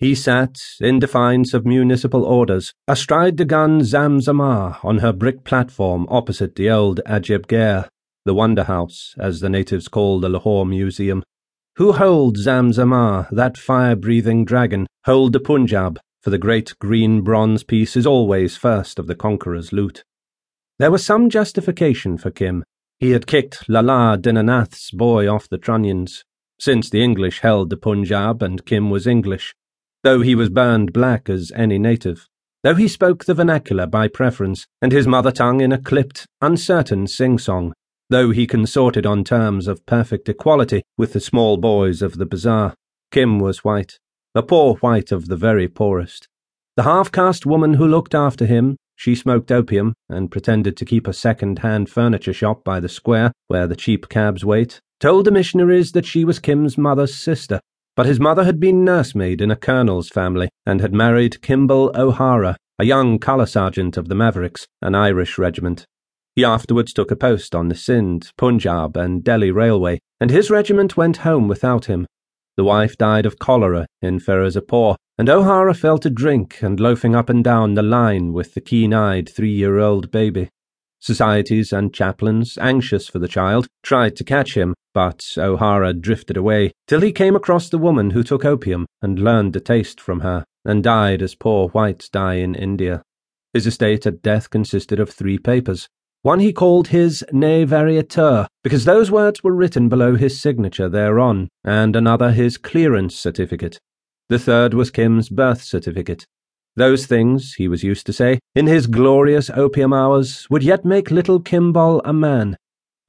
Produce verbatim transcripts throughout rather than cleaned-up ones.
He sat, in defiance of municipal orders, astride the gun Zamzama on her brick platform opposite the old Ajib Gair, the Wonder House, as the natives call the Lahore Museum. Who hold Zamzama, that fire-breathing dragon, hold the Punjab, for the great green bronze piece is always first of the conqueror's loot. There was some justification for Kim. He had kicked Lala Dinanath's boy off the trunnions, since the English held the Punjab and Kim was English, though he was burned black as any native, though he spoke the vernacular by preference, and his mother tongue in a clipped, uncertain sing-song, though he consorted on terms of perfect equality with the small boys of the bazaar. Kim was white, a poor white of the very poorest. The half-caste woman who looked after him, she smoked opium and pretended to keep a second-hand furniture shop by the square where the cheap cabs wait, told the missionaries that she was Kim's mother's sister, but his mother had been nursemaid in a colonel's family and had married Kimball O'Hara, a young colour sergeant of the Mavericks, an Irish regiment. He afterwards took a post on the Sindh, Punjab, and Delhi Railway, and his regiment went home without him. The wife died of cholera in Ferozapore, and O'Hara fell to drink and loafing up and down the line with the keen-eyed three-year-old baby. Societies and chaplains, anxious for the child, tried to catch him, but O'Hara drifted away till he came across the woman who took opium and learned the taste from her, and died as poor whites die in India. His estate at death consisted of three papers. One he called his Ne Varietur, because those words were written below his signature thereon, and another his clearance certificate. The third was Kim's birth certificate. Those things, he was used to say, in his glorious opium hours, would yet make little Kimball a man.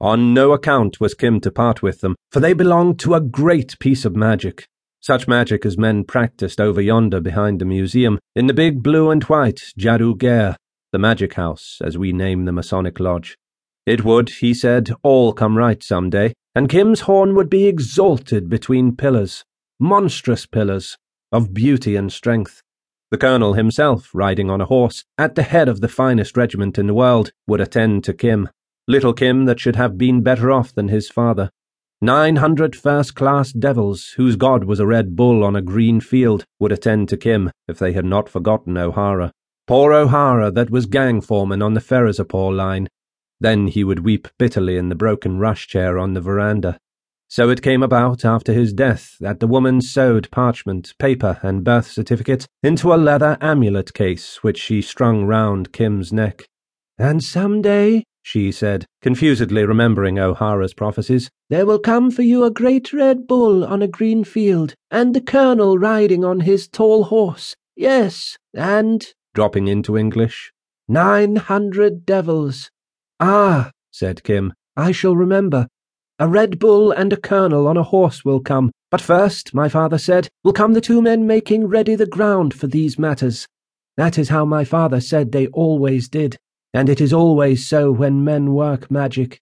On no account was Kim to part with them, for they belonged to a great piece of magic, such magic as men practised over yonder behind the museum, in the big blue and white JaduGare, the magic house, as we name the Masonic Lodge. It would, he said, all come right some day, and Kim's horn would be exalted between pillars, monstrous pillars, of beauty and strength. The colonel himself, riding on a horse, at the head of the finest regiment in the world, would attend to Kim, little Kim that should have been better off than his father. Nine hundred first-class devils, whose god was a red bull on a green field, would attend to Kim, if they had not forgotten O'Hara. Poor O'Hara that was gang foreman on the Ferozapore line. Then he would weep bitterly in the broken rush chair on the veranda. So it came about after his death that the woman sewed parchment, paper, and birth certificate into a leather amulet case which she strung round Kim's neck. "And some day," she said, confusedly remembering O'Hara's prophecies, "there will come for you a great red bull on a green field, and the colonel riding on his tall horse, yes, and," dropping into English, "nine hundred devils." "Ah," said Kim, "I shall remember. A red bull and a colonel on a horse will come, but first, my father said, will come the two men making ready the ground for these matters. That is how my father said they always did, and it is always so when men work magic."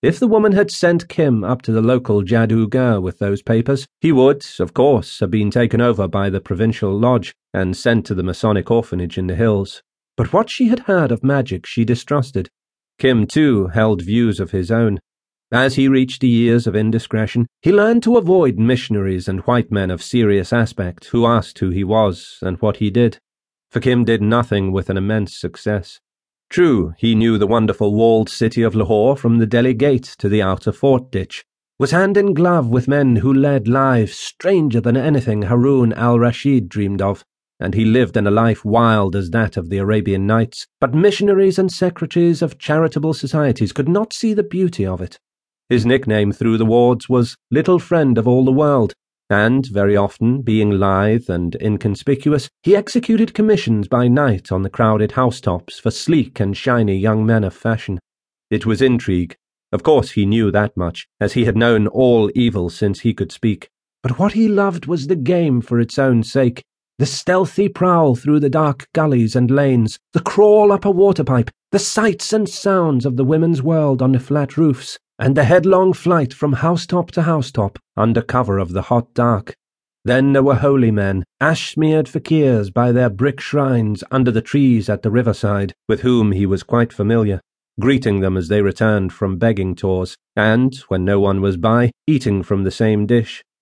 If the woman had sent Kim up to the local JaduGare with those papers, he would, of course, have been taken over by the provincial lodge and sent to the Masonic orphanage in the hills. But what she had heard of magic she distrusted. Kim, too, held views of his own. As he reached the years of indiscretion, he learned to avoid missionaries and white men of serious aspect who asked who he was and what he did, for Kim did nothing with an immense success. True, he knew the wonderful walled city of Lahore from the Delhi gate to the outer fort ditch, was hand in glove with men who led lives stranger than anything Haroun al-Rashid dreamed of, and he lived in a life wild as that of the Arabian Nights, but missionaries and secretaries of charitable societies could not see the beauty of it. His nickname through the wards was Little Friend of All the World, and, very often, being lithe and inconspicuous, he executed commissions by night on the crowded housetops for sleek and shiny young men of fashion. It was intrigue. Of course he knew that much, as he had known all evil since he could speak. But what he loved was the game for its own sake, the stealthy prowl through the dark gullies and lanes, the crawl up a water pipe, the sights and sounds of the women's world on the flat roofs, and the headlong flight from housetop to housetop under cover of the hot dark. Then there were holy men, ash-smeared fakirs by their brick shrines under the trees at the riverside, with whom he was quite familiar, greeting them as they returned from begging tours, and, when no one was by, eating from the same dish.